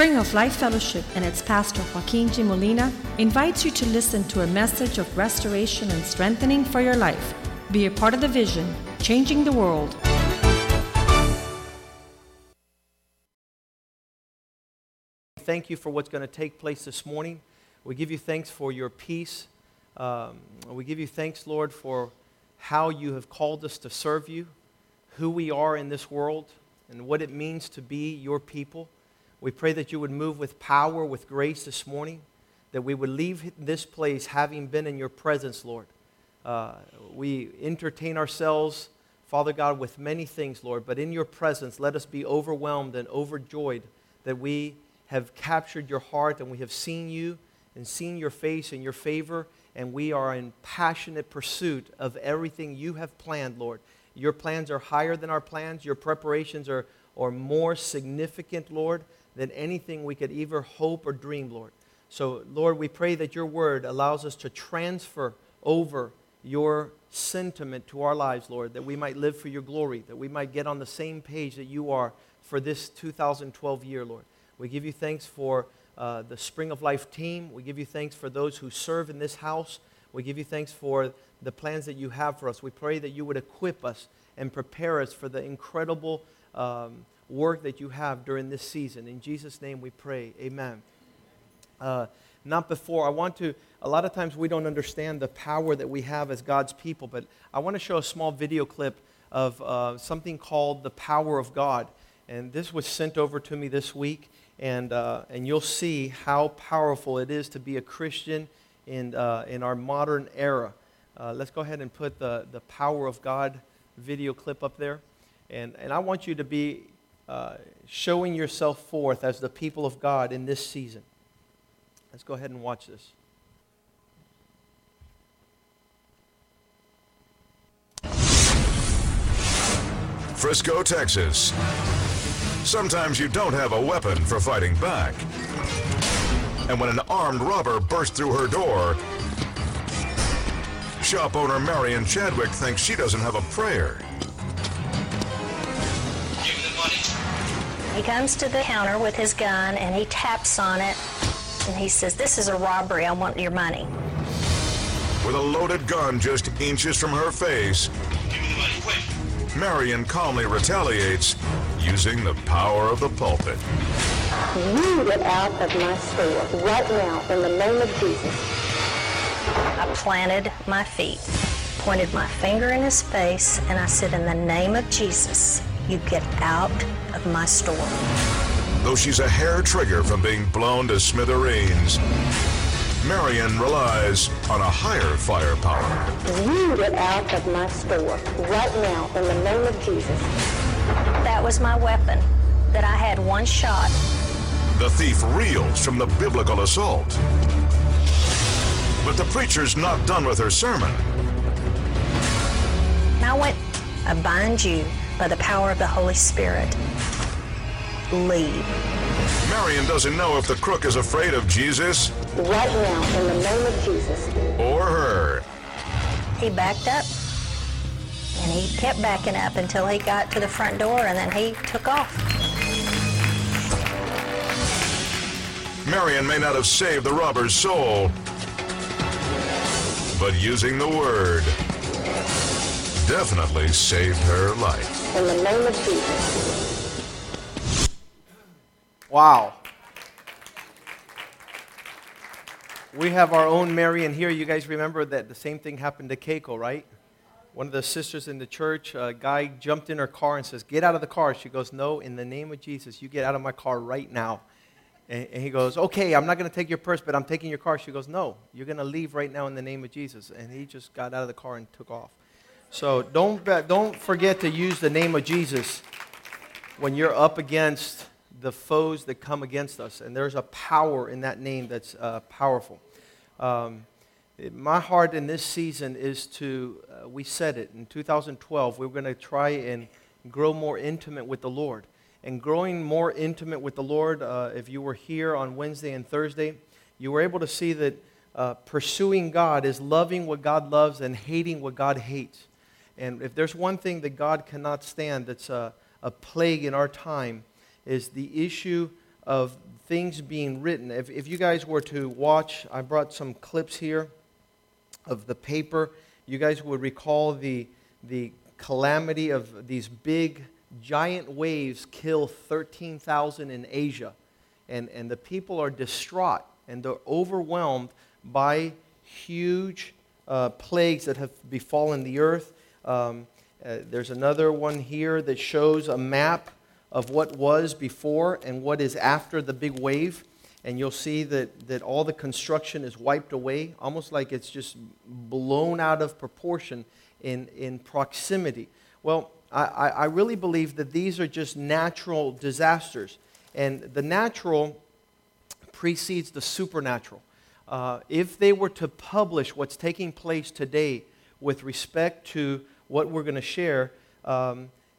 Spring of Life Fellowship and its pastor, Joaquin G. Molina, invites you to listen to a message of restoration and strengthening for your life. Be a part of the vision, changing the world. Thank you for what's going to take place this morning. We give you thanks for your peace. We give you thanks, Lord, for how you have called us to serve you, who we are in this world, and what it means to be your people. We pray that you would move with power, with grace this morning, that we would leave this place having been in your presence, Lord. We entertain ourselves, Father God, with many things, Lord, but in your presence, let us be overwhelmed and overjoyed that we have captured your heart and we have seen you and seen your face and your favor, and we are in passionate pursuit of everything you have planned, Lord. Your plans are higher than our plans. Your preparations are more significant, Lord, than anything we could either hope or dream, Lord. So, Lord, we pray that your word allows us to transfer over your sentiment to our lives, Lord, that we might live for your glory, that we might get on the same page that you are for this 2012 year, Lord. We give you thanks for the Spring of Life team. We give you thanks for those who serve in this house. We give you thanks for the plans that you have for us. We pray that you would equip us and prepare us for the incredible work that you have during this season. In Jesus' name we pray. Amen. A lot of times we don't understand the power that we have as God's people, but I want to show a small video clip of something called The Power of God. And this was sent over to me this week, and you'll see how powerful it is to be a Christian in our modern era. Let's go ahead and put the Power of God video clip up there. And I want you to be showing yourself forth as the people of God in this season. Let's go ahead and watch this. Frisco, Texas. Sometimes you don't have a weapon for fighting back. And when an armed robber bursts through her door, shop owner Marian Chadwick thinks she doesn't have a prayer. He comes to the counter with his gun and he taps on it and he says, "This is a robbery, I want your money." With a loaded gun just inches from her face, Marian calmly retaliates using the power of the pulpit. You get out of my store right now in the name of Jesus. I planted my feet, pointed my finger in his face, and I said, "In the name of Jesus, you get out of my store." Though she's a hair trigger from being blown to smithereens, Marian relies on a higher firepower. You get out of my store right now in the name of Jesus. That was my weapon, that I had one shot. The thief reels from the biblical assault. But the preacher's not done with her sermon. "Now I bind you by the power of the Holy Spirit. Leave." Marian doesn't know if the crook is afraid of Jesus. Right now, in the name of Jesus. Or her. He backed up, and he kept backing up until he got to the front door, and then he took off. Marian may not have saved the robber's soul, but using the word definitely saved her life. In the name of Jesus. Wow. We have our own Marian here. You guys remember that the same thing happened to Keiko, right? One of the sisters in the church, a guy jumped in her car and says, "Get out of the car." She goes, "No, in the name of Jesus, you get out of my car right now." And he goes, "Okay, I'm not going to take your purse, but I'm taking your car." She goes, "No, you're going to leave right now in the name of Jesus." And he just got out of the car and took off. So don't forget to use the name of Jesus when you're up against the foes that come against us. And there's a power in that name that's powerful. My heart in this season is to, we said it, in 2012, we're going to try and grow more intimate with the Lord. And growing more intimate with the Lord, if you were here on Wednesday and Thursday, you were able to see that pursuing God is loving what God loves and hating what God hates. And if there's one thing that God cannot stand that's a plague in our time, is the issue of things being written. If you guys were to watch, I brought some clips here of the paper. You guys would recall the calamity of these big, giant waves kill 13,000 in Asia. And the people are distraught and they're overwhelmed by huge plagues that have befallen the earth. There's another one here that shows a map of what was before and what is after the big wave. And you'll see that all the construction is wiped away, almost like it's just blown out of proportion in proximity. Well, I really believe that these are just natural disasters. And the natural precedes the supernatural. If they were to publish what's taking place today with respect to what we're going to share,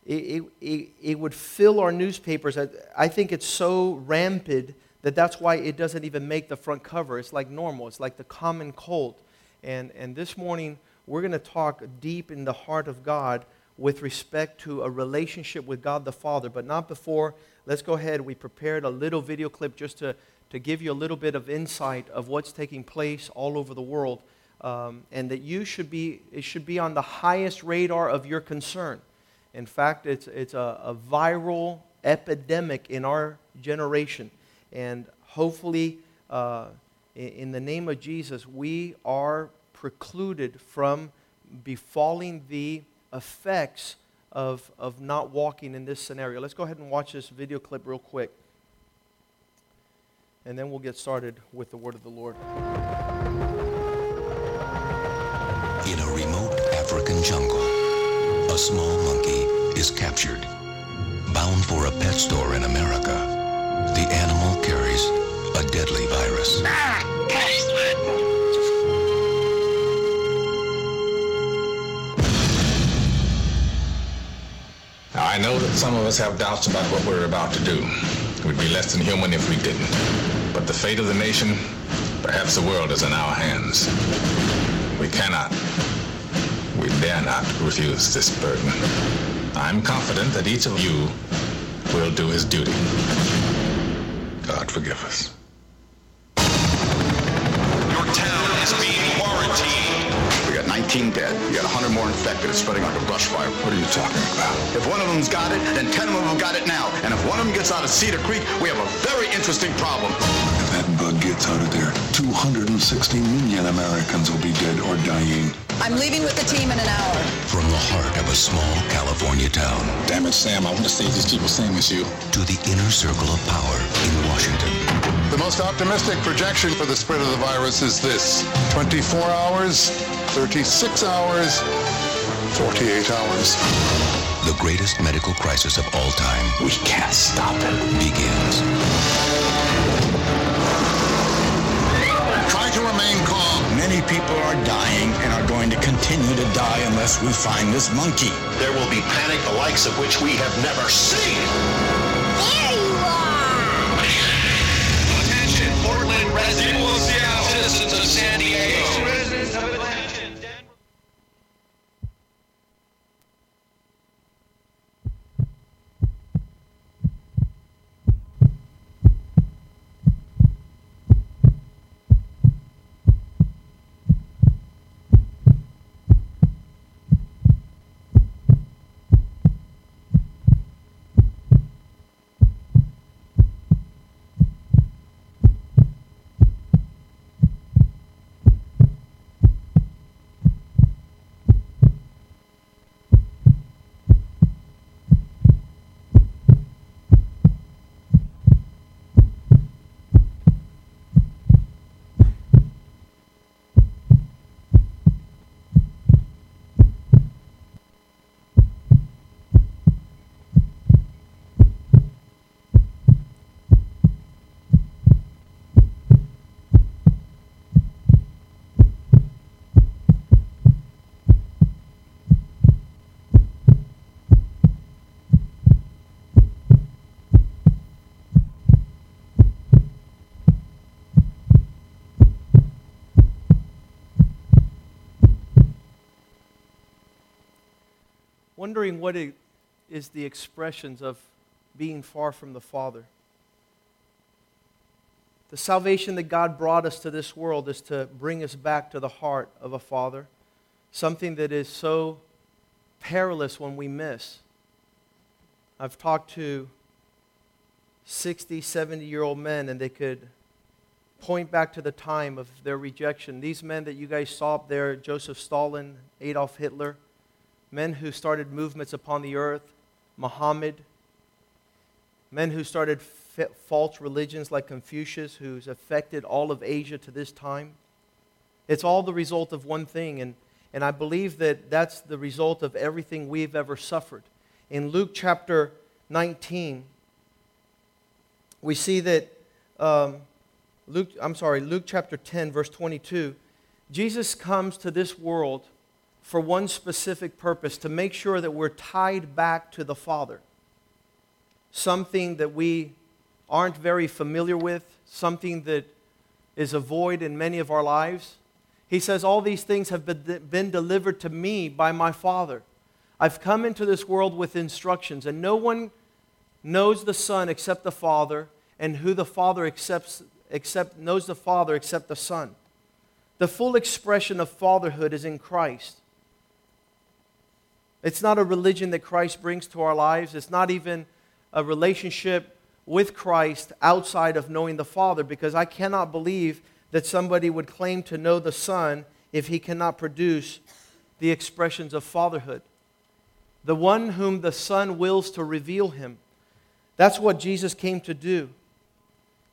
it would fill our newspapers. I think it's so rampant that's why it doesn't even make the front cover. It's like normal. It's like the common cold. And this morning, we're going to talk deep in the heart of God with respect to a relationship with God the Father. But not before, let's go ahead. We prepared a little video clip just to give you a little bit of insight of what's taking place all over the world. And that it should be on the highest radar of your concern. In fact, it's a viral epidemic in our generation. And hopefully, in the name of Jesus, we are precluded from befalling the effects of not walking in this scenario. Let's go ahead and watch this video clip real quick. And then we'll get started with the word of the Lord. In a remote African jungle, a small monkey is captured, bound for a pet store in America. The animal carries a deadly virus. Now, I know that some of us have doubts about what we're about to do. We'd be less than human if we didn't. But the fate of the nation, perhaps the world, is in our hands. We cannot, we dare not refuse this burden. I'm confident that each of you will do his duty. God forgive us. Your town is being quarantined. We got 19 dead. We got 100 more infected. It's spreading like a brush fire. What are you talking about? If one of them's got it, then 10 of them have got it now. And if one of them gets out of Cedar Creek, we have a very interesting problem. If that bug gets out of there, 260 million Americans will be dead or dying. I'm leaving with the team in an hour. From the heart of a small California town. Damn it, Sam, I want to save these people, same as you. To the inner circle of power in Washington. The most optimistic projection for the spread of the virus is this. 24 hours, 36 hours, 48 hours. The greatest medical crisis of all time. We can't stop it. Begins. Try to remain calm. Many people are dying and are going to continue to die unless we find this monkey. There will be panic the likes of which we have never seen. There you are! Attention, Portland residents. People of Seattle, citizens of San Diego. Residents of Atlanta. Wondering what it is the expressions of being far from the Father. The salvation that God brought us to this world is to bring us back to the heart of a father, something that is so perilous when we miss. I've talked to 60, 70-year-old men, and they could point back to the time of their rejection. These men that you guys saw up there, Joseph Stalin, Adolf Hitler, men who started movements upon the earth, Muhammad, men who started false religions like Confucius, who's affected all of Asia to this time. It's all the result of one thing, and I believe that that's the result of everything we've ever suffered. In Luke chapter 19, we see that, Luke chapter 10, verse 22, Jesus comes to this world for one specific purpose, to make sure that we're tied back to the Father. Something that we aren't very familiar with, something that is a void in many of our lives. He says, all these things have been delivered to me by my Father. I've come into this world with instructions, and no one knows the Son except the Father, and who the Father knows the Father except the Son. The full expression of fatherhood is in Christ. It's not a religion that Christ brings to our lives. It's not even a relationship with Christ outside of knowing the Father, because I cannot believe that somebody would claim to know the Son if he cannot produce the expressions of fatherhood. The one whom the Son wills to reveal him. That's what Jesus came to do.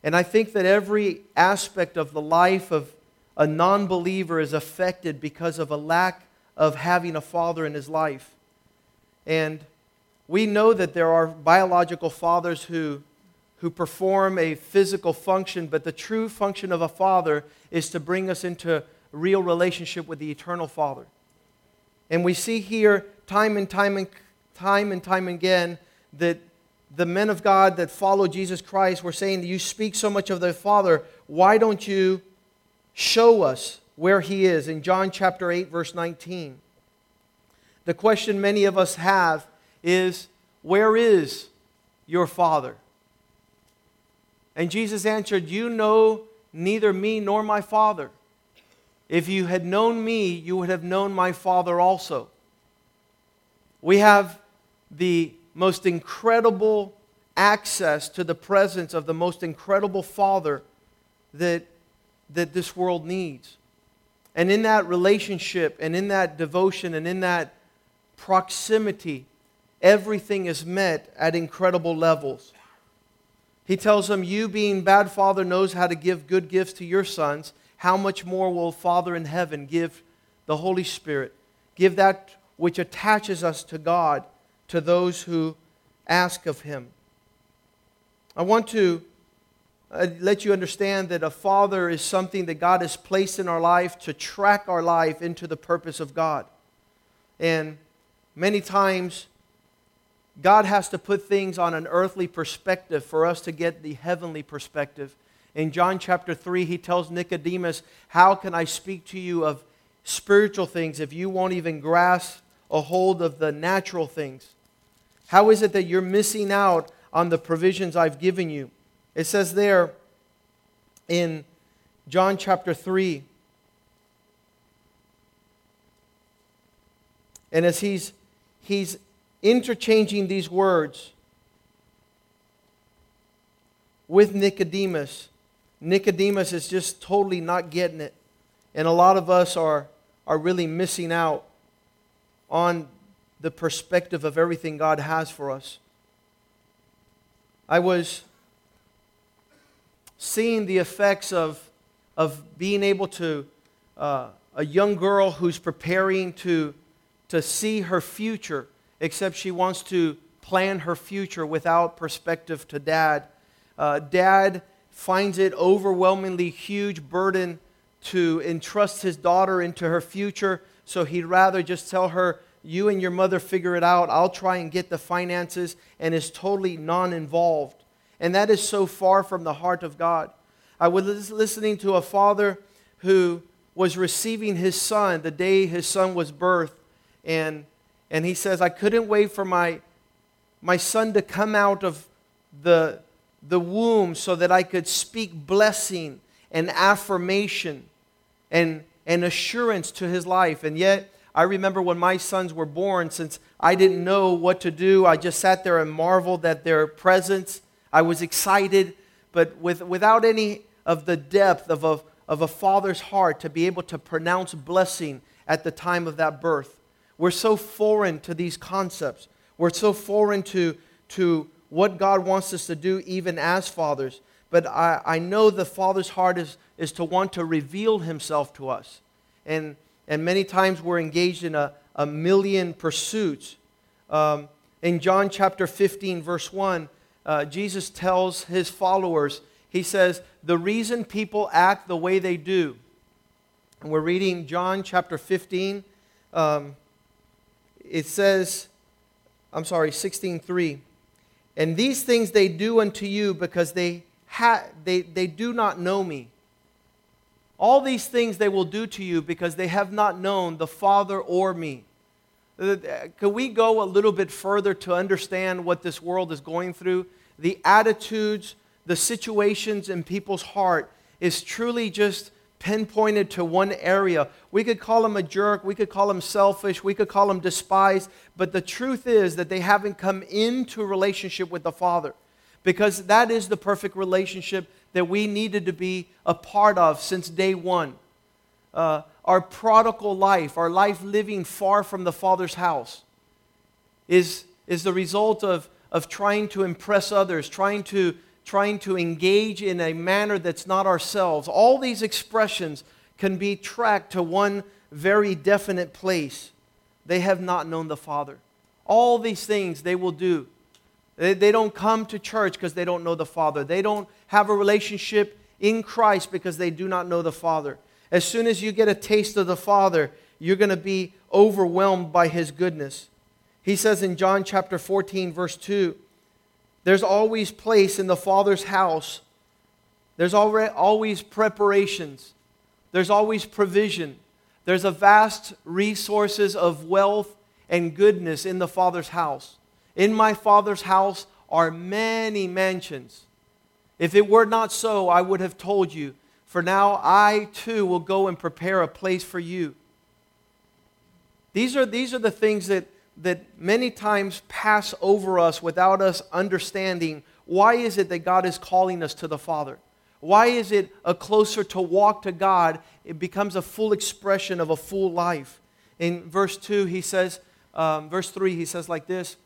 And I think that every aspect of the life of a non-believer is affected because of a lack of having a father in his life. And we know that there are biological fathers who perform a physical function, but the true function of a father is to bring us into real relationship with the eternal Father. And we see here time and time again that the men of God that follow Jesus Christ were saying, you speak so much of the Father, why don't you show us where He is? In John chapter 8, verse 19. The question many of us have is, where is your Father? And Jesus answered, you know neither me nor my Father. If you had known me, you would have known my Father also. We have the most incredible access to the presence of the most incredible Father that this world needs. And in that relationship, and in that devotion, and in that proximity, everything is met at incredible levels. He tells them, you being bad father knows how to give good gifts to your sons. How much more will Father in heaven give the Holy Spirit? Give that which attaches us to God, to those who ask of Him. I want to let you understand that a father is something that God has placed in our life to track our life into the purpose of God. And many times, God has to put things on an earthly perspective for us to get the heavenly perspective. In John chapter 3, He tells Nicodemus, how can I speak to you of spiritual things if you won't even grasp a hold of the natural things? How is it that you're missing out on the provisions I've given you? It says there in John chapter 3, and as he's interchanging these words with Nicodemus is just totally not getting it. And a lot of us are really missing out on the perspective of everything God has for us. I was seeing the effects of being able to, a young girl who's preparing to see her future, except she wants to plan her future without perspective to Dad. Dad finds it overwhelmingly huge burden to entrust his daughter into her future, so he'd rather just tell her, you and your mother figure it out, I'll try and get the finances, and is totally non-involved. And that is so far from the heart of God. I was listening to a father who was receiving his son the day his son was birthed, and he says, I couldn't wait for my son to come out of the the womb so that I could speak blessing and affirmation and assurance to his life. And yet, I remember when my sons were born, since I didn't know what to do, I just sat there and marveled at their presence. I was excited, but without any of the depth of a father's heart to be able to pronounce blessing at the time of that birth. We're so foreign to these concepts. We're so foreign to what God wants us to do even as fathers. But I know the Father's heart is to want to reveal Himself to us. And many times we're engaged in a million pursuits. In John chapter 15, verse 1, Jesus tells His followers, He says, the reason people act the way they do. And we're reading John chapter 15. It says, 16:3. And these things they do unto you because they do not know me. All these things they will do to you because they have not known the Father or me. Could we go a little bit further to understand what this world is going through? The attitudes, the situations in people's heart is truly just pinpointed to one area. We could call him a jerk, we could call him selfish, we could call him despised, but the truth is that they haven't come into relationship with the Father, because that is the perfect relationship that we needed to be a part of since day one. Our prodigal life, our life living far from the Father's house is the result of trying to impress others, trying to engage in a manner that's not ourselves. All these expressions can be tracked to one very definite place. They have not known the Father. All these things they will do. They don't come to church because they don't know the Father. They don't have a relationship in Christ because they do not know the Father. As soon as you get a taste of the Father, you're going to be overwhelmed by His goodness. He says in John chapter 14, verse 2, there's always place in the Father's house. There's always preparations. There's always provision. There's a vast resources of wealth and goodness in the Father's house. In my Father's house are many mansions. If it were not so, I would have told you. For now, I too will go and prepare a place for you. These are the things that many times pass over us without us understanding. Why is it that God is calling us to the Father? Why is it a closer to walk to God? It becomes a full expression of a full life. In verse 3, he says like this,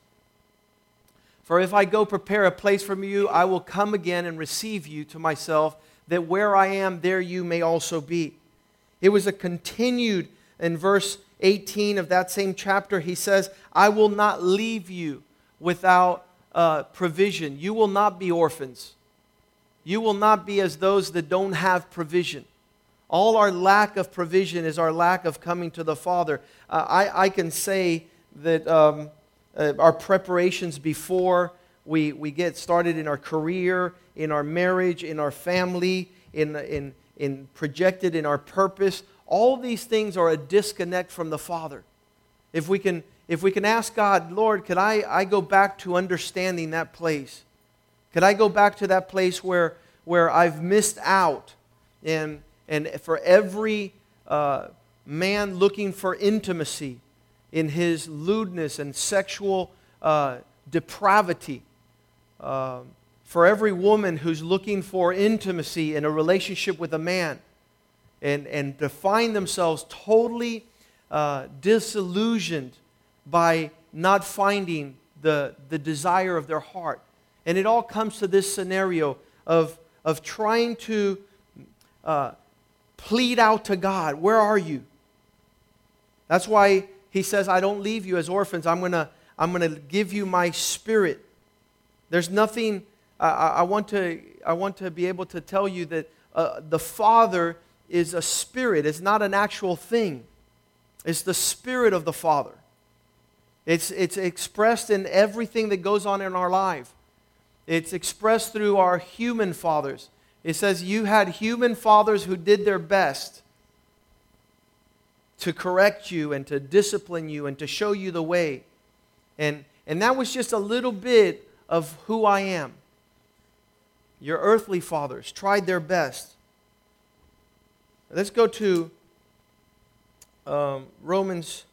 for if I go prepare a place for you, I will come again and receive you to myself, that where I am, there you may also be. It was a continued, in verse 18 of that same chapter, he says, I will not leave you without provision. You will not be orphans. You will not be as those that don't have provision. All our lack of provision is our lack of coming to the Father. I can say that our preparations before we get started in our career, in our marriage, in our family, in projected in our purpose, all these things are a disconnect from the Father. If we can ask God, Lord, could I go back to understanding that place? Could I go back to that place where I've missed out? And for every man looking for intimacy in his lewdness and sexual depravity, for every woman who's looking for intimacy in a relationship with a man, and to find themselves totally disillusioned by not finding the desire of their heart. And it all comes to this scenario of trying to plead out to God, where are you? That's why He says, I don't leave you as orphans. I'm gonna give you my Spirit. There's nothing, I want to be able to tell you that the Father is a spirit. It's not an actual thing. It's the Spirit of the Father. It's expressed in everything that goes on in our life. It's expressed through our human fathers. It says you had human fathers who did their best to correct you and to discipline you and to show you the way. And that was just a little bit of who I am. Your earthly fathers tried their best. Let's go to Romans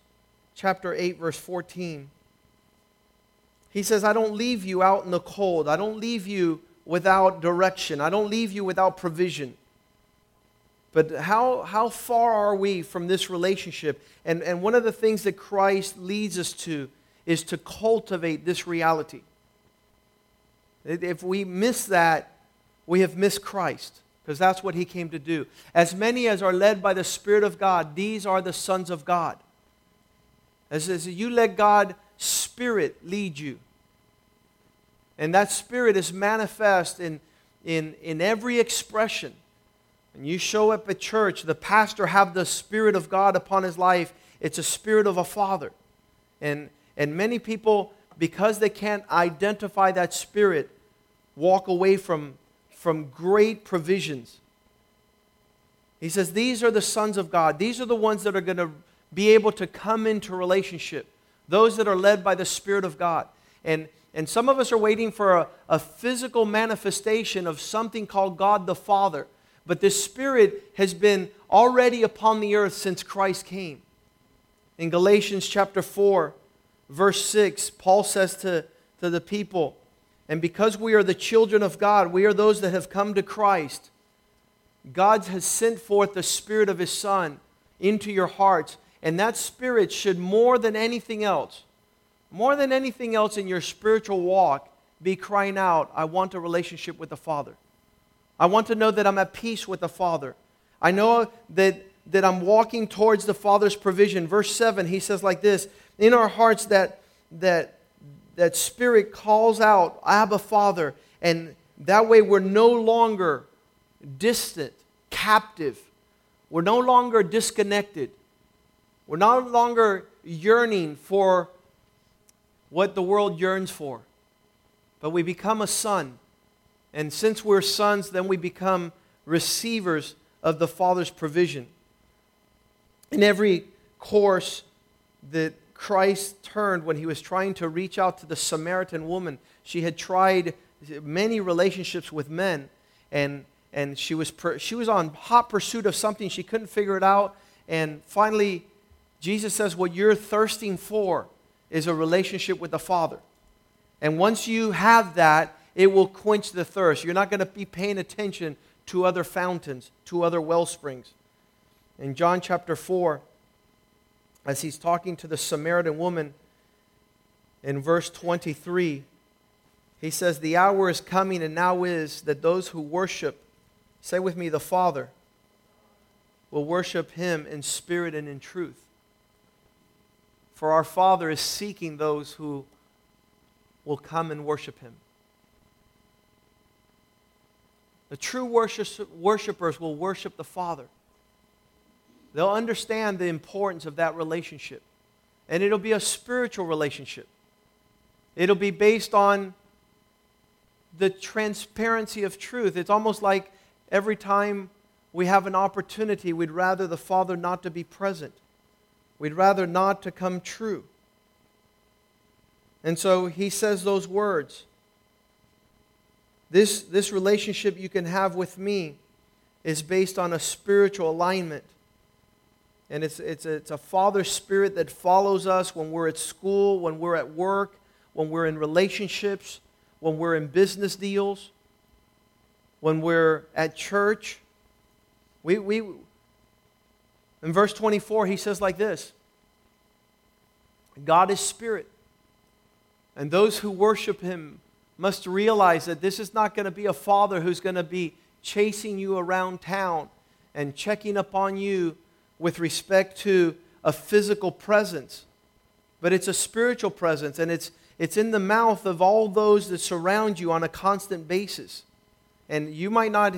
chapter 8, verse 14. He says, I don't leave you out in the cold. I don't leave you without direction. I don't leave you without provision. But how far are we from this relationship? And one of the things that Christ leads us to is to cultivate this reality. If we miss that, we have missed Christ, because that's what He came to do. As many as are led by the Spirit of God, these are the sons of God. As you let God's Spirit lead you. And that Spirit is manifest in every expression. And you show up at church, the pastor have the Spirit of God upon his life. It's a spirit of a father. And many people, because they can't identify that Spirit, walk away from great provisions. He says, these are the sons of God. These are the ones that are going to be able to come into relationship. Those that are led by the Spirit of God. And some of us are waiting for a physical manifestation of something called God the Father. But this Spirit has been already upon the earth since Christ came. In Galatians chapter 4, verse 6, Paul says to the people, and because we are the children of God, we are those that have come to Christ. God has sent forth the Spirit of His Son into your hearts. And that Spirit should more than anything else in your spiritual walk, be crying out, I want a relationship with the Father. I want to know that I'm at peace with the Father. I know that I'm walking towards the Father's provision. Verse 7, he says like this, in our hearts that Spirit calls out, Abba, Father. And that way we're no longer distant, captive. We're no longer disconnected. We're no longer yearning for what the world yearns for. But we become a son. And since we're sons, then we become receivers of the Father's provision. In every course that Christ turned when He was trying to reach out to the Samaritan woman, she had tried many relationships with men, and she was on hot pursuit of something. She couldn't figure it out. And finally, Jesus says, what you're thirsting for is a relationship with the Father. And once you have that, it will quench the thirst. You're not going to be paying attention to other fountains, to other well springs. In John chapter 4, as He's talking to the Samaritan woman, in verse 23, He says, the hour is coming and now is that those who worship, say with me, the Father, will worship Him in spirit and in truth. For our Father is seeking those who will come and worship Him. The true worshipers will worship the Father. They'll understand the importance of that relationship. And it'll be a spiritual relationship. It'll be based on the transparency of truth. It's almost like every time we have an opportunity, we'd rather the Father not to be present. We'd rather not to come true. And so He says those words. This relationship you can have with me is based on a spiritual alignment. And it's a Father Spirit that follows us when we're at school, when we're at work, when we're in relationships, when we're in business deals, when we're at church. In verse 24, he says like this, God is Spirit, and those who worship Him must realize that this is not going to be a father who's going to be chasing you around town and checking up on you with respect to a physical presence. But it's a spiritual presence, and it's in the mouth of all those that surround you on a constant basis. And you might not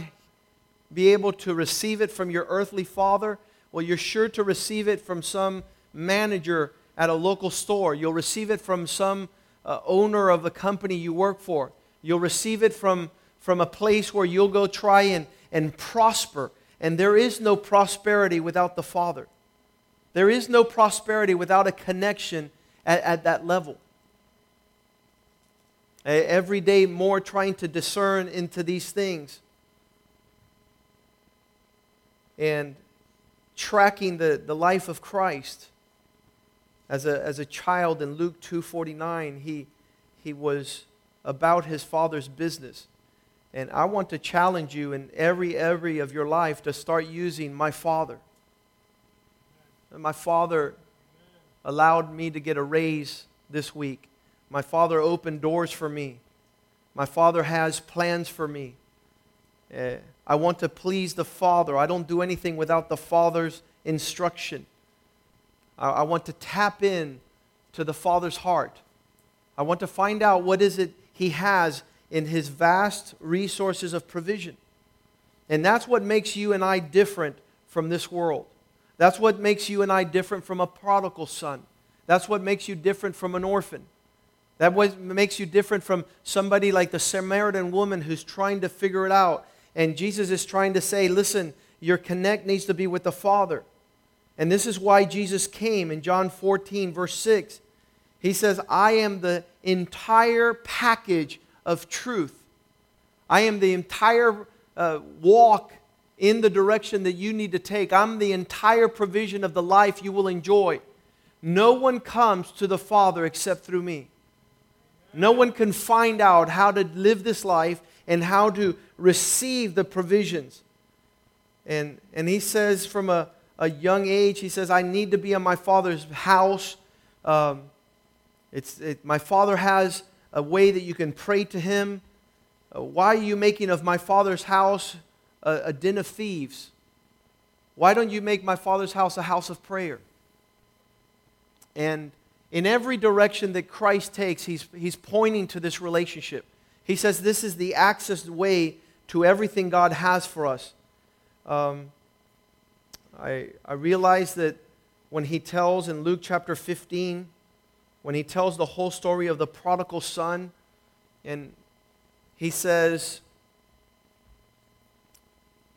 be able to receive it from your earthly father. Well, you're sure to receive it from some manager at a local store. You'll receive it from some owner of the company you work for. You'll receive it from a place where you'll go try and prosper. And there is no prosperity without the Father. There is no prosperity without a connection at that level. Every day more trying to discern into these things. And tracking the life of Christ. As a child in Luke 2:49, he was about his Father's business. And I want to challenge you in every area of your life to start using my Father. My Father allowed me to get a raise this week. My Father opened doors for me. My Father has plans for me. I want to please the Father. I don't do anything without the Father's instruction. I want to tap in to the Father's heart. I want to find out what is it He has in His vast resources of provision. And that's what makes you and I different from this world. That's what makes you and I different from a prodigal son. That's what makes you different from an orphan. That's what makes you different from somebody like the Samaritan woman who's trying to figure it out. And Jesus is trying to say, listen, your connect needs to be with the Father. And this is why Jesus came in John 14, verse 6. He says, I am the entire package of truth. I am the entire walk in the direction that you need to take. I'm the entire provision of the life you will enjoy. No one comes to the Father except through me. No one can find out how to live this life and how to receive the provisions. And he says from a young age, he says, I need to be in my Father's house. My Father has a way that you can pray to Him. Why are you making of my Father's house a den of thieves? Why don't you make my Father's house a house of prayer? And in every direction that Christ takes, He's pointing to this relationship. He says this is the access way to everything God has for us. I realize that when He tells in Luke chapter 15, when He tells the whole story of the prodigal son, and He says,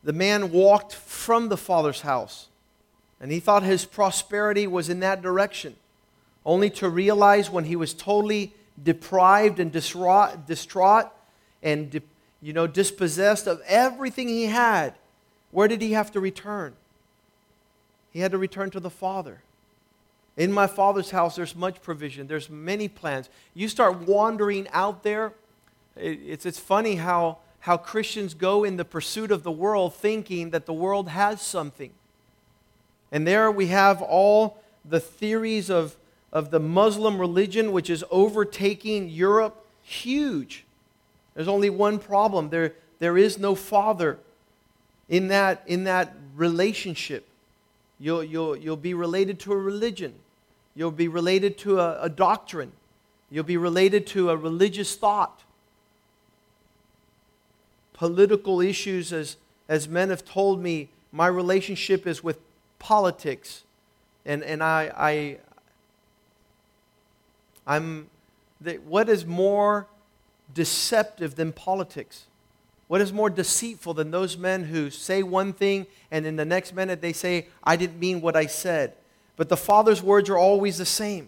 the man walked from the Father's house, and he thought his prosperity was in that direction, only to realize when he was totally deprived and distraught and dispossessed of everything he had, where did he have to return? He had to return to the Father. In my Father's house, there's much provision. There's many plans. You start wandering out there. It's funny how Christians go in the pursuit of the world thinking that the world has something. And there we have all the theories of the Muslim religion, which is overtaking Europe. Huge. There's only one problem. There is no Father in that relationship. You'll be related to a religion. You'll be related to a doctrine. You'll be related to a religious thought. Political issues, as men have told me, my relationship is with politics. What is more deceptive than politics? What is more deceitful than those men who say one thing and in the next minute they say, I didn't mean what I said. But the Father's words are always the same.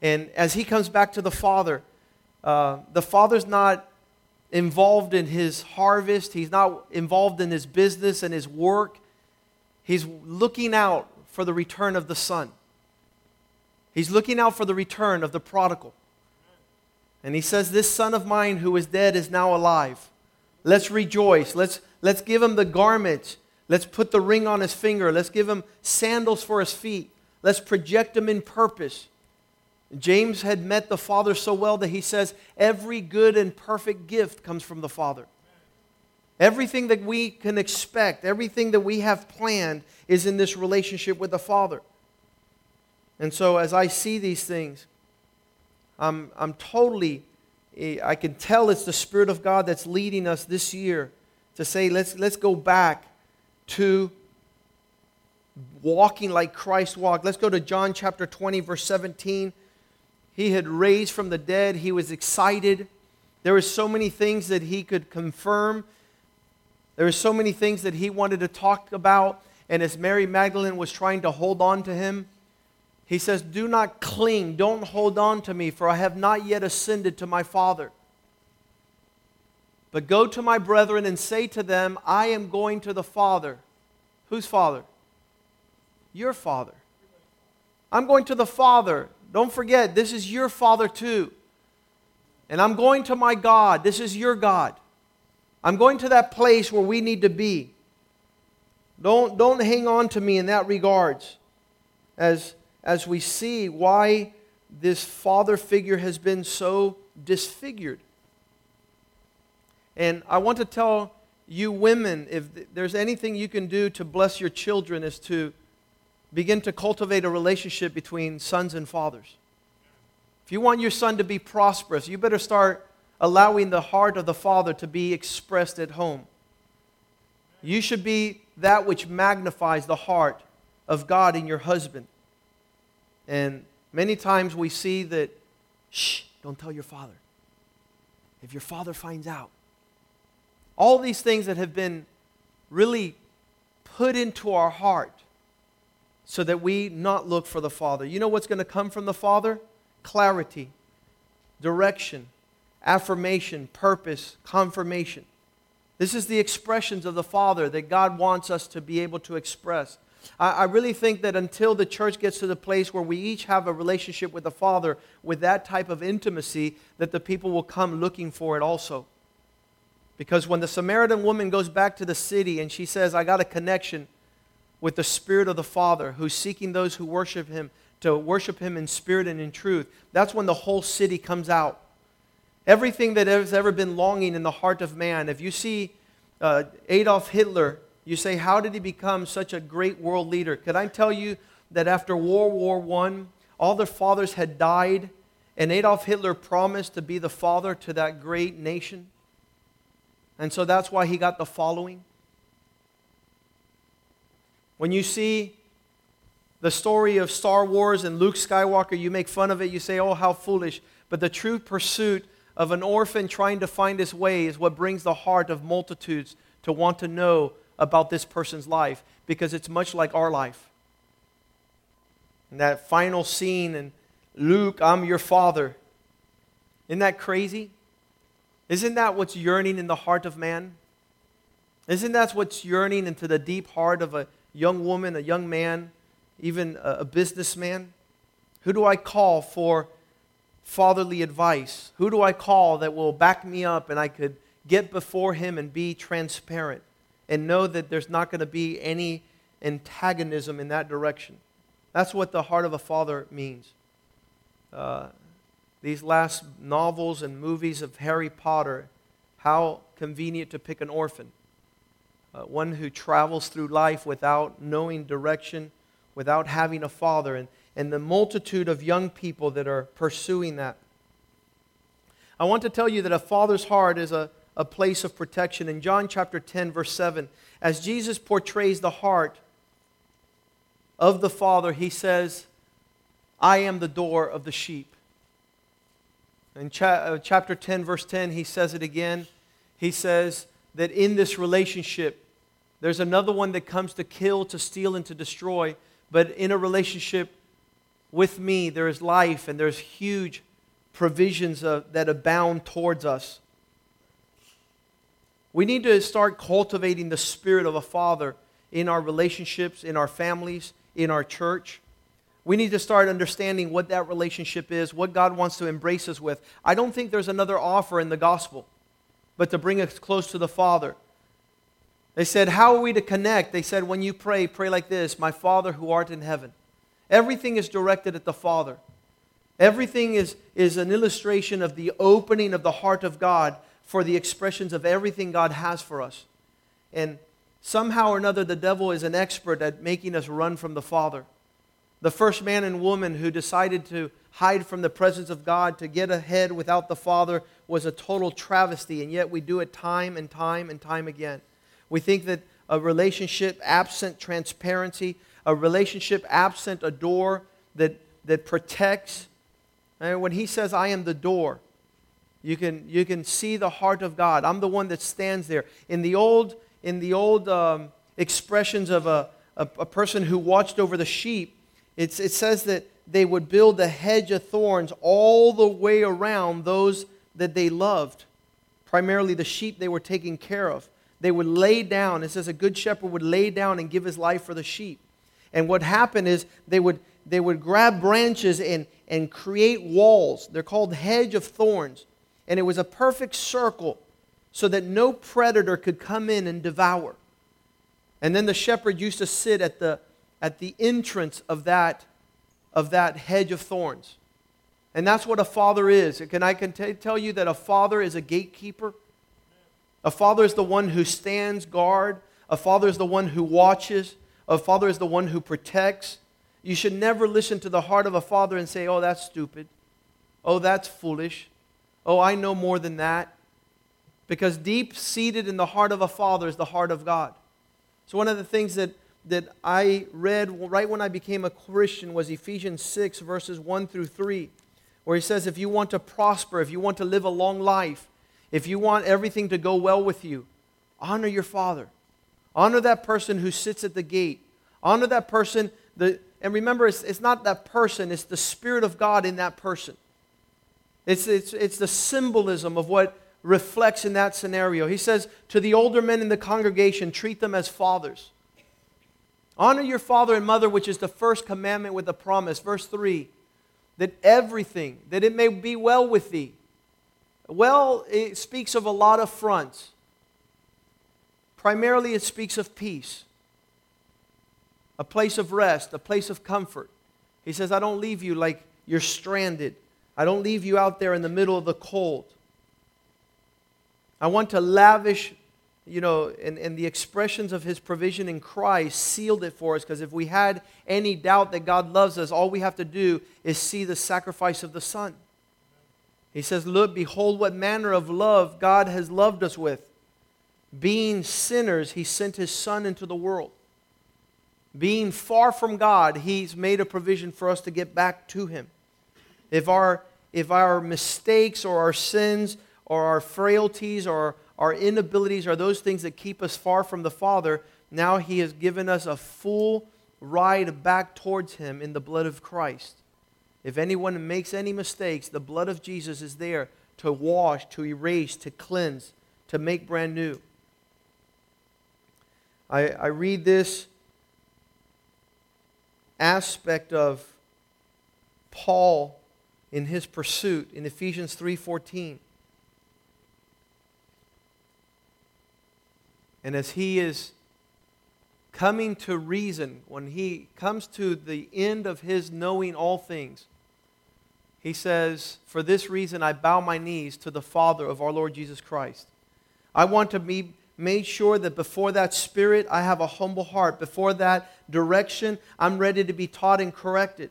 And as He comes back to the Father, the Father's not involved in His harvest. He's not involved in His business and His work. He's looking out for the return of the Son. He's looking out for the return of the prodigal. And He says, this son of mine who is dead is now alive. Let's rejoice. Let's give him the garment. Let's put the ring on his finger. Let's give him sandals for his feet. Let's project him in purpose. James had met the Father so well that he says, every good and perfect gift comes from the Father. Everything that we can expect, everything that we have planned is in this relationship with the Father. And so as I see these things, I'm totally... I can tell it's the Spirit of God that's leading us this year to say, let's go back to walking like Christ walked. Let's go to John chapter 20, verse 17. He had raised from the dead. He was excited. There were so many things that he could confirm. There were so many things that he wanted to talk about. And as Mary Magdalene was trying to hold on to him, He says, do not cling, don't hold on to me, for I have not yet ascended to my Father. But go to my brethren and say to them, I am going to the Father. Whose Father? Your Father. I'm going to the Father. Don't forget, this is your Father too. And I'm going to my God. This is your God. I'm going to that place where we need to be. Don't hang on to me in that regards. As we see why this father figure has been so disfigured. And I want to tell you women, if there's anything you can do to bless your children, is to begin to cultivate a relationship between sons and fathers. If you want your son to be prosperous, you better start allowing the heart of the father to be expressed at home. You should be that which magnifies the heart of God in your husband. And many times we see that, shh, don't tell your father. If your father finds out. All these things that have been really put into our heart so that we not look for the father. You know what's going to come from the father? Clarity, direction, affirmation, purpose, confirmation. This is the expressions of the Father that God wants us to be able to express. I really think that until the church gets to the place where we each have a relationship with the Father with that type of intimacy, that the people will come looking for it also. Because when the Samaritan woman goes back to the city and she says, I got a connection with the Spirit of the Father who's seeking those who worship Him to worship Him in spirit and in truth, that's when the whole city comes out. Everything that has ever been longing in the heart of man. If you see Adolf Hitler, you say, how did he become such a great world leader? Could I tell you that after World War I, all their fathers had died, and Adolf Hitler promised to be the father to that great nation? And so that's why he got the following. When you see the story of Star Wars and Luke Skywalker, you make fun of it, you say, oh, how foolish. But the true pursuit of an orphan trying to find his way is what brings the heart of multitudes to want to know about this person's life, because it's much like our life. And that final scene in Luke, I'm your father. Isn't that crazy? Isn't that what's yearning in the heart of man? Isn't that what's yearning into the deep heart of a young woman, a young man, even a businessman? Who do I call for fatherly advice? Who do I call that will back me up and I could get before him and be transparent and know that there's not going to be any antagonism in that direction? That's what the heart of a father means. These last novels and movies of Harry Potter, how convenient to pick an orphan. One who travels through life without knowing direction, without having a father. And the multitude of young people that are pursuing that. I want to tell you that a father's heart is a place of protection. In John chapter 10, verse 7, as Jesus portrays the heart of the Father, He says, I am the door of the sheep. In chapter 10, verse 10, He says it again. He says that in this relationship, there's another one that comes to kill, to steal, and to destroy. But in a relationship with me, there is life, and there's huge provisions that abound towards us. We need to start cultivating the spirit of a father in our relationships, in our families, in our church. We need to start understanding what that relationship is, what God wants to embrace us with. I don't think there's another offer in the gospel, but to bring us close to the Father. They said, how are we to connect? They said, when you pray, pray like this, my Father who art in heaven. Everything is directed at the Father. Everything is an illustration of the opening of the heart of God for the expressions of everything God has for us. And somehow or another, the devil is an expert at making us run from the Father. The first man and woman who decided to hide from the presence of God to get ahead without the Father was a total travesty, and yet we do it time and time and time again. We think that a relationship absent transparency, a relationship absent a door that protects. And when He says, I am the door, you can see the heart of God. I'm the one that stands there. In the old expressions of a person who watched over the sheep, it says that they would build a hedge of thorns all the way around those that they loved, primarily the sheep they were taking care of. They would lay down. It says a good shepherd would lay down and give his life for the sheep. And what happened is they would grab branches and create walls. They're called hedge of thorns. And it was a perfect circle so that no predator could come in and devour. And then the shepherd used to sit at the entrance of that hedge of thorns. And that's what a father is. Can I tell you that a father is a gatekeeper? A father is the one who stands guard. A father is the one who watches. A father is the one who protects. You should never listen to the heart of a father and say, oh, that's stupid. Oh, that's foolish. Oh, I know more than that. Because deep seated in the heart of a father is the heart of God. So one of the things that I read right when I became a Christian was Ephesians 6, verses 1 through 3, where he says, if you want to prosper, if you want to live a long life, if you want everything to go well with you, honor your father. Honor that person who sits at the gate. Honor that person. And remember, it's not that person, it's the Spirit of God in that person. It's the symbolism of what reflects in that scenario. He says, to the older men in the congregation, treat them as fathers. Honor your father and mother, which is the first commandment with a promise. Verse 3, that everything, that it may be well with thee. Well, it speaks of a lot of fronts. Primarily, it speaks of peace, a place of rest, a place of comfort. He says, I don't leave you like you're stranded. I don't leave you out there in the middle of the cold. I want to lavish, and the expressions of his provision in Christ sealed it for us, because if we had any doubt that God loves us, all we have to do is see the sacrifice of the Son. He says, look, behold what manner of love God has loved us with. Being sinners, He sent His Son into the world. Being far from God, He's made a provision for us to get back to Him. If our mistakes or our sins or our frailties or our inabilities are those things that keep us far from the Father, now He has given us a full ride back towards Him in the blood of Christ. If anyone makes any mistakes, the blood of Jesus is there to wash, to erase, to cleanse, to make brand new. I read this aspect of Paul in his pursuit in Ephesians 3:14. And as he is coming to reason, when he comes to the end of his knowing all things, he says, for this reason I bow my knees to the Father of our Lord Jesus Christ. I want to be made sure that before that spirit, I have a humble heart. Before that direction, I'm ready to be taught and corrected.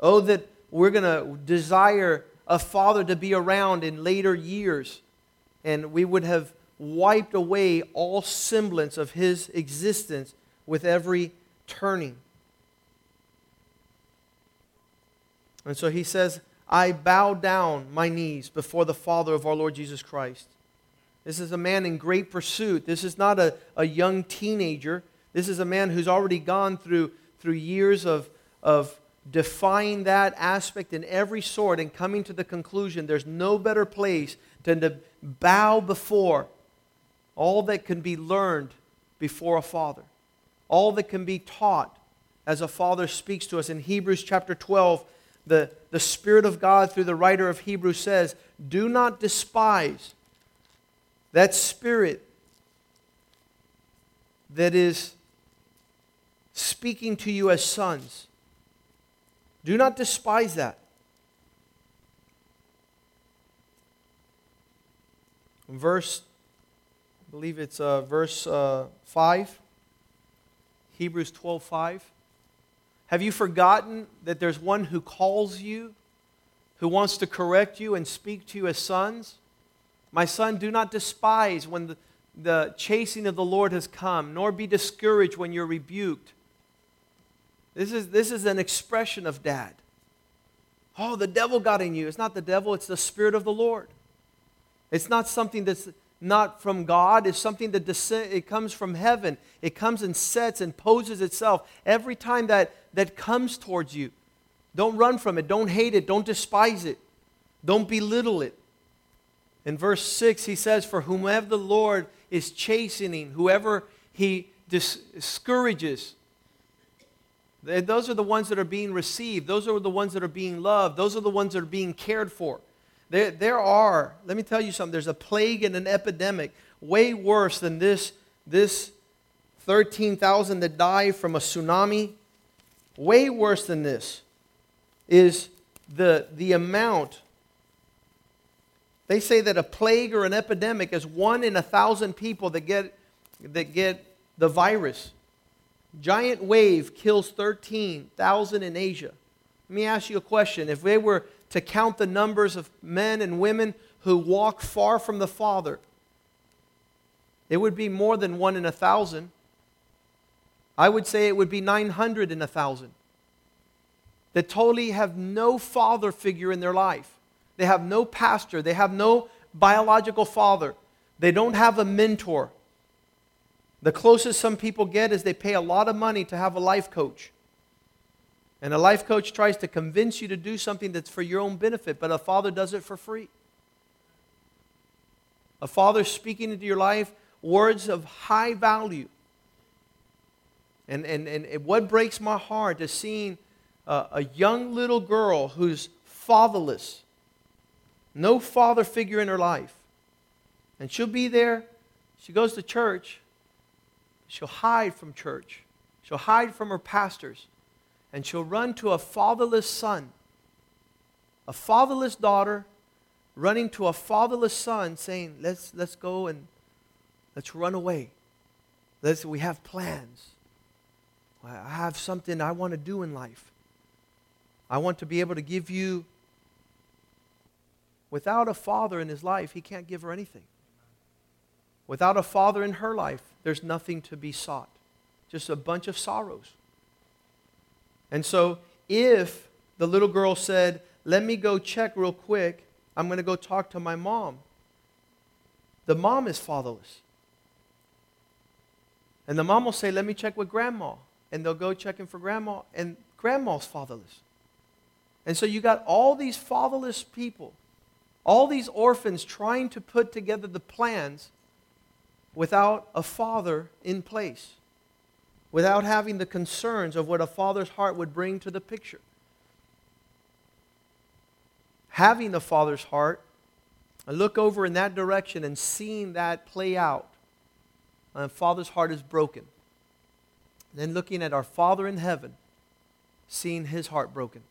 Oh, that we're going to desire a father to be around in later years, and we would have wiped away all semblance of his existence with every turning. And so he says, I bow down my knees before the Father of our Lord Jesus Christ. This is a man in great pursuit. This is not a young teenager. This is a man who's already gone through years of defying that aspect in every sort and coming to the conclusion there's no better place than to bow before all that can be learned before a father, all that can be taught as a father speaks to us. In Hebrews chapter 12, the Spirit of God through the writer of Hebrews says, do not despise that spirit that is speaking to you as sons. Do not despise that. Verse 5, Hebrews 12:5. Have you forgotten that there's one who calls you, who wants to correct you and speak to you as sons? My son, do not despise when the chasing of the Lord has come, nor be discouraged when you're rebuked. This is an expression of dad. Oh, the devil got in you. It's not the devil, it's the Spirit of the Lord. It's not something that's not from God. It's something that it comes from heaven. It comes and sets and poses itself. Every time that comes towards you, Don't run from it. Don't hate it. Don't despise it. Don't belittle it. In verse 6, he says, "For whomever the Lord is chastening, whoever he discourages." Those are the ones that are being received. Those are the ones that are being loved. Those are the ones that are being cared for. There are, let me tell you something, there's a plague and an epidemic way worse than this 13,000 that died from a tsunami. Way worse than this is the amount. They say that a plague or an epidemic is 1 in 1,000 people that get the virus. Giant wave kills 13,000 in Asia. Let me ask you a question. If they were to count the numbers of men and women who walk far from the Father, it would be more than 1 in 1,000. I would say it would be 900 in 1,000 that totally have no father figure in their life. They have no pastor. They have no biological father. They don't have a mentor. The closest some people get is they pay a lot of money to have a life coach. And a life coach tries to convince you to do something that's for your own benefit, but a father does it for free. A father speaking into your life words of high value. And what breaks my heart is seeing a young little girl who's fatherless, no father figure in her life. And she'll be there. She goes to church. She'll hide from church. She'll hide from her pastors. And she'll run to a fatherless son, a fatherless daughter, running to a fatherless son, saying, "Let's go and let's run away. We have plans. I have something I want to do in life. I want to be able to give you." Without a father in his life, he can't give her anything. Without a father in her life, there's nothing to be sought. Just a bunch of sorrows. And so if the little girl said, "Let me go check real quick. I'm going to go talk to my mom," the mom is fatherless. And the mom will say, "Let me check with grandma." And they'll go checking for grandma, and grandma's fatherless. And so you got all these fatherless people, all these orphans trying to put together the plans without a father in place, without having the concerns of what a father's heart would bring to the picture. Having a father's heart, I look over in that direction and seeing that play out, and a father's heart is broken. Then looking at our Father in heaven, seeing his heart broken.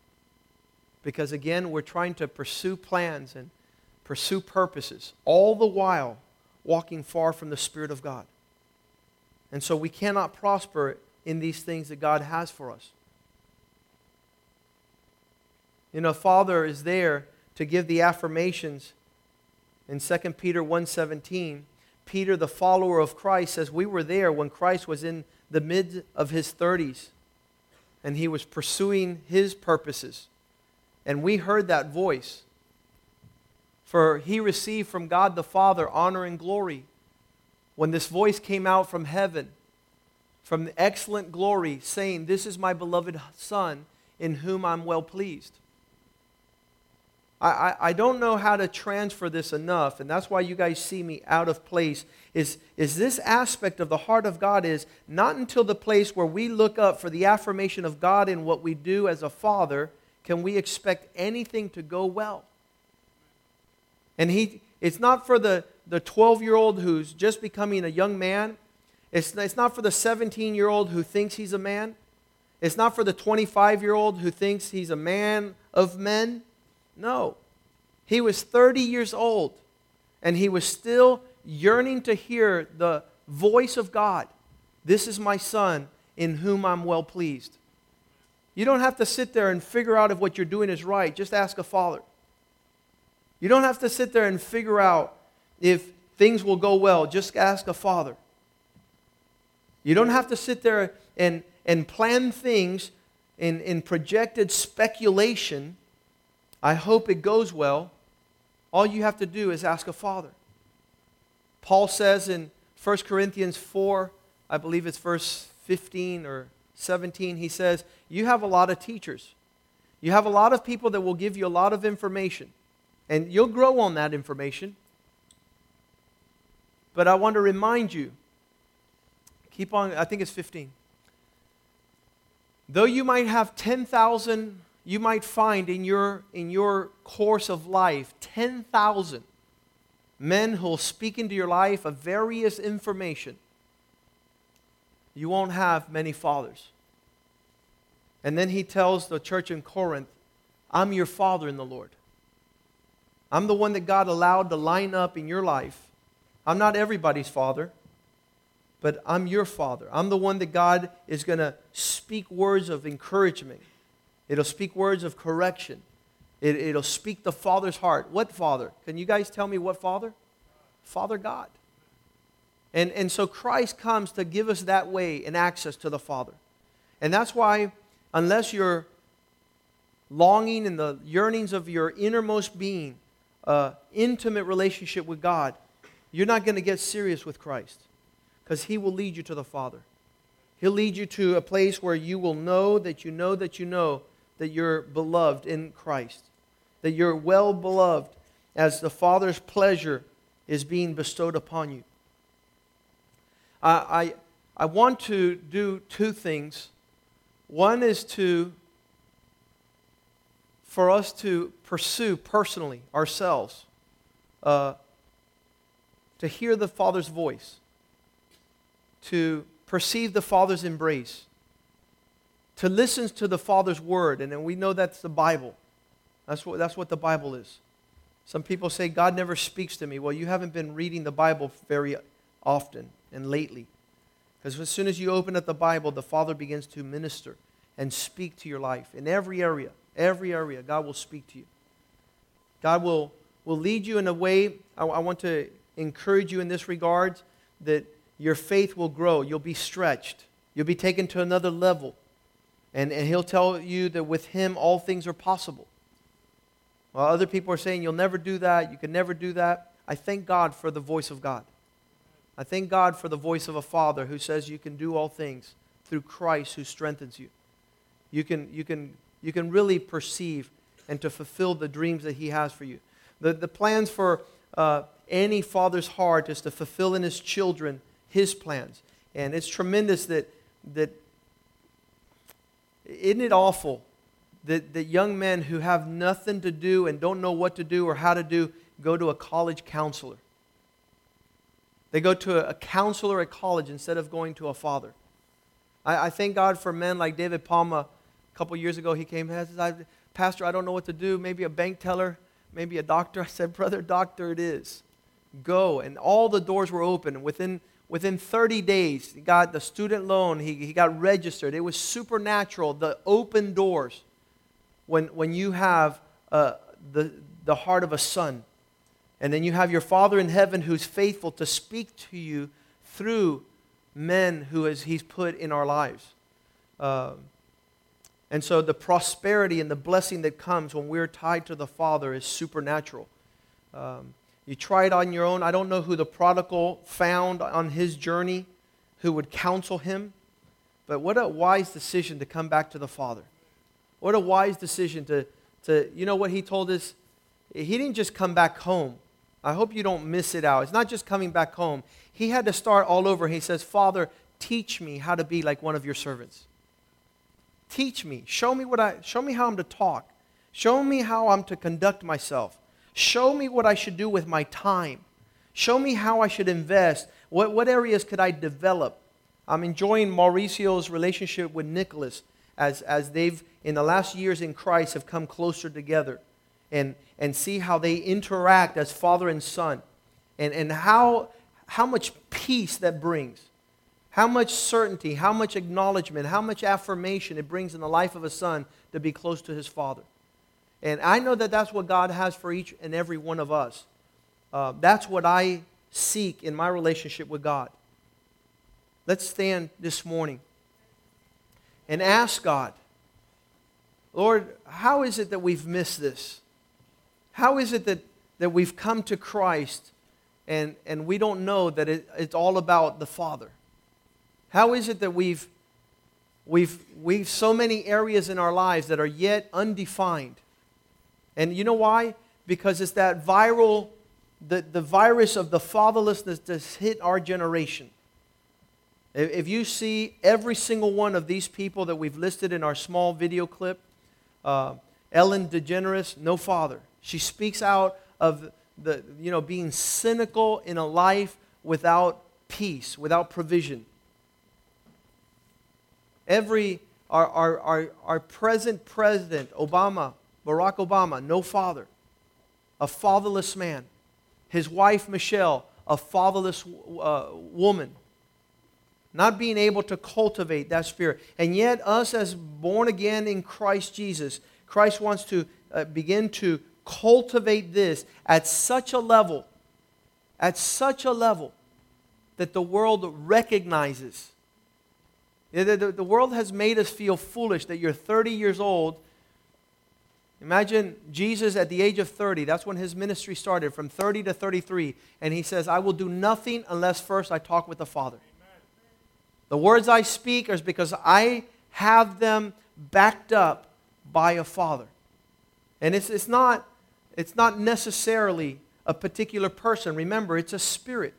Because again, we're trying to pursue plans and pursue purposes, all the while walking far from the Spirit of God. And so we cannot prosper in these things that God has for us. You know, Father is there to give the affirmations. In 2 Peter 1:17, Peter, the follower of Christ, says, "We were there when Christ was in the mid of his 30s, and he was pursuing his purposes. And we heard that voice. For he received from God the Father honor and glory when this voice came out from heaven, from the excellent glory, saying, 'This is my beloved Son, in whom I'm well pleased.'" I don't know how to transfer this enough, and that's why you guys see me out of place, is this aspect of the heart of God is not until the place where we look up for the affirmation of God in what we do as a father can we expect anything to go well. And it's not for the 12-year-old who's just becoming a young man. It's not for the 17-year-old who thinks he's a man. It's not for the 25-year-old who thinks he's a man of men. No, he was 30 years old, and he was still yearning to hear the voice of God. "This is my Son, in whom I'm well pleased." You don't have to sit there and figure out if what you're doing is right. Just ask a father. You don't have to sit there and figure out if things will go well. Just ask a father. You don't have to sit there and plan things in projected speculation. "I hope it goes well." All you have to do is ask a father. Paul says in 1 Corinthians 4, I believe it's verse 15 or 17, he says, "You have a lot of teachers. You have a lot of people that will give you a lot of information, and you'll grow on that information. But I want to remind you, keep on, I think it's 15. Though you might have 10,000, you might find in your course of life 10,000 men who will speak into your life of various information. You won't have many fathers. And then he tells the church in Corinth, I'm your father in the Lord. I'm the one that God allowed to line up in your life. I'm not everybody's father, but I'm your father. I'm the one that God is going to speak words of encouragement. It'll speak words of correction. It'll speak the Father's heart. What Father? Can you guys tell me what Father? Father God. And so Christ comes to give us that way and access to the Father. And that's why, unless your longing and the yearnings of your innermost being, intimate relationship with God, you're not going to get serious with Christ, because He will lead you to the Father. He'll lead you to a place where you will know that you know that you know that you're beloved in Christ, that you're well beloved as the Father's pleasure is being bestowed upon you. I want to do two things. One is for us to pursue personally ourselves, to hear the Father's voice, to perceive the Father's embrace, to listen to the Father's word. And then we know that's the Bible. That's what the Bible is. Some people say, God never speaks to me. Well, you haven't been reading the Bible very often and lately. Because as soon as you open up the Bible, the Father begins to minister and speak to your life. In every area, God will speak to you. God will lead you in a way. I want to encourage you in this regard, that your faith will grow. You'll be stretched. You'll be taken to another level. And He'll tell you that with Him, all things are possible. While other people are saying, you'll never do that, you can never do that. I thank God for the voice of God. I thank God for the voice of a Father who says you can do all things through Christ who strengthens you. You can really perceive and to fulfill the dreams that He has for you. The plans for any father's heart is to fulfill in his children His plans. And it's tremendous that isn't it awful that young men who have nothing to do and don't know what to do or how to do go to a college counselor. They go to a counselor at college instead of going to a father. I thank God for men like David Palmer. A couple years ago, he came and said, Pastor, I don't know what to do. Maybe a bank teller, maybe a doctor. I said, brother, doctor it is. Go. And all the doors were open. And within 30 days, he got the student loan. He got registered. It was supernatural, the open doors, when you have the heart of a son. And then you have your Father in heaven who's faithful to speak to you through men He's put in our lives. And so the prosperity and the blessing that comes when we're tied to the Father is supernatural. You try it on your own. I don't know who the prodigal found on his journey who would counsel him. But what a wise decision to come back to the Father. What a wise decision to you know what he told us? He didn't just come back home. I hope you don't miss it out. It's not just coming back home. He had to start all over. He says, Father, teach me how to be like one of your servants. Teach me. Show me how I'm to talk. Show me how I'm to conduct myself. Show me what I should do with my time. Show me how I should invest. What areas could I develop? I'm enjoying Mauricio's relationship with Nicholas as they've, in the last years in Christ, have come closer together. And see how they interact as father and son, and how much peace that brings, how much certainty, how much acknowledgement, how much affirmation it brings in the life of a son to be close to his father. And I know that that's what God has for each and every one of us. That's what I seek in my relationship with God. Let's stand this morning and ask God, Lord, how is it that we've missed this? How is it that we've come to Christ and we don't know that it's all about the Father? How is it that we've We've so many areas in our lives that are yet undefined. And you know why? Because it's that viral, the virus of the fatherlessness that's hit our generation. If you see every single one of these people that we've listed in our small video clip, Ellen DeGeneres, no father. She speaks out of the, being cynical in a life without peace, without provision. Our present president, Obama, Barack Obama, no father, a fatherless man. His wife, Michelle, a fatherless woman. Not being able to cultivate that spirit. And yet us as born again in Christ Jesus, Christ wants to begin to cultivate this at such a level that the world recognizes. The world has made us feel foolish that you're 30 years old. Imagine Jesus at the age of 30. That's when his ministry started, from 30 to 33. And he says, I will do nothing unless first I talk with the Father. The words I speak are because I have them backed up by a Father. And it's not necessarily a particular person. Remember, it's a spirit.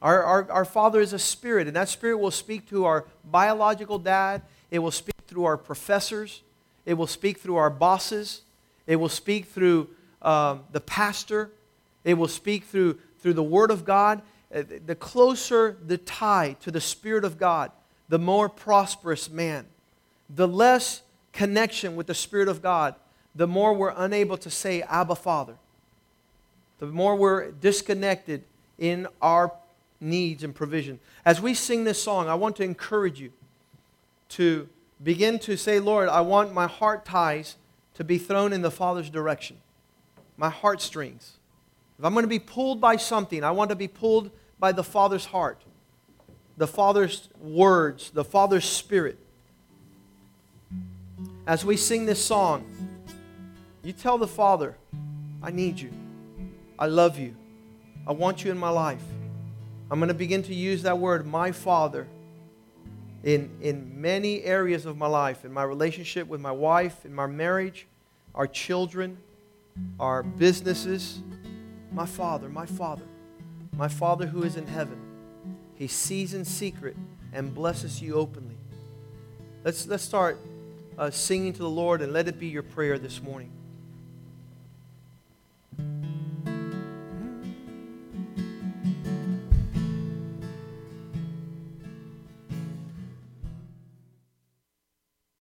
Our Father is a spirit, and that spirit will speak to our biological dad. It will speak through our professors. It will speak through our bosses. It will speak through the pastor. It will speak through the Word of God. The closer the tie to the Spirit of God, the more prosperous man. The less connection with the Spirit of God, the more we're unable to say, Abba, Father. The more we're disconnected in our needs and provision. As we sing this song, I want to encourage you to begin to say, Lord, I want my heart ties to be thrown in the Father's direction. My heartstrings. If I'm going to be pulled by something, I want to be pulled by the Father's heart, the Father's words, the Father's Spirit. As we sing this song, you tell the Father, I need you. I love you. I want you in my life. I'm going to begin to use that word, my Father, in many areas of my life, in my relationship with my wife, in my marriage, our children, our businesses. My Father, my Father, my Father who is in heaven. He sees in secret and blesses you openly. Let's start singing to the Lord, and let it be your prayer this morning.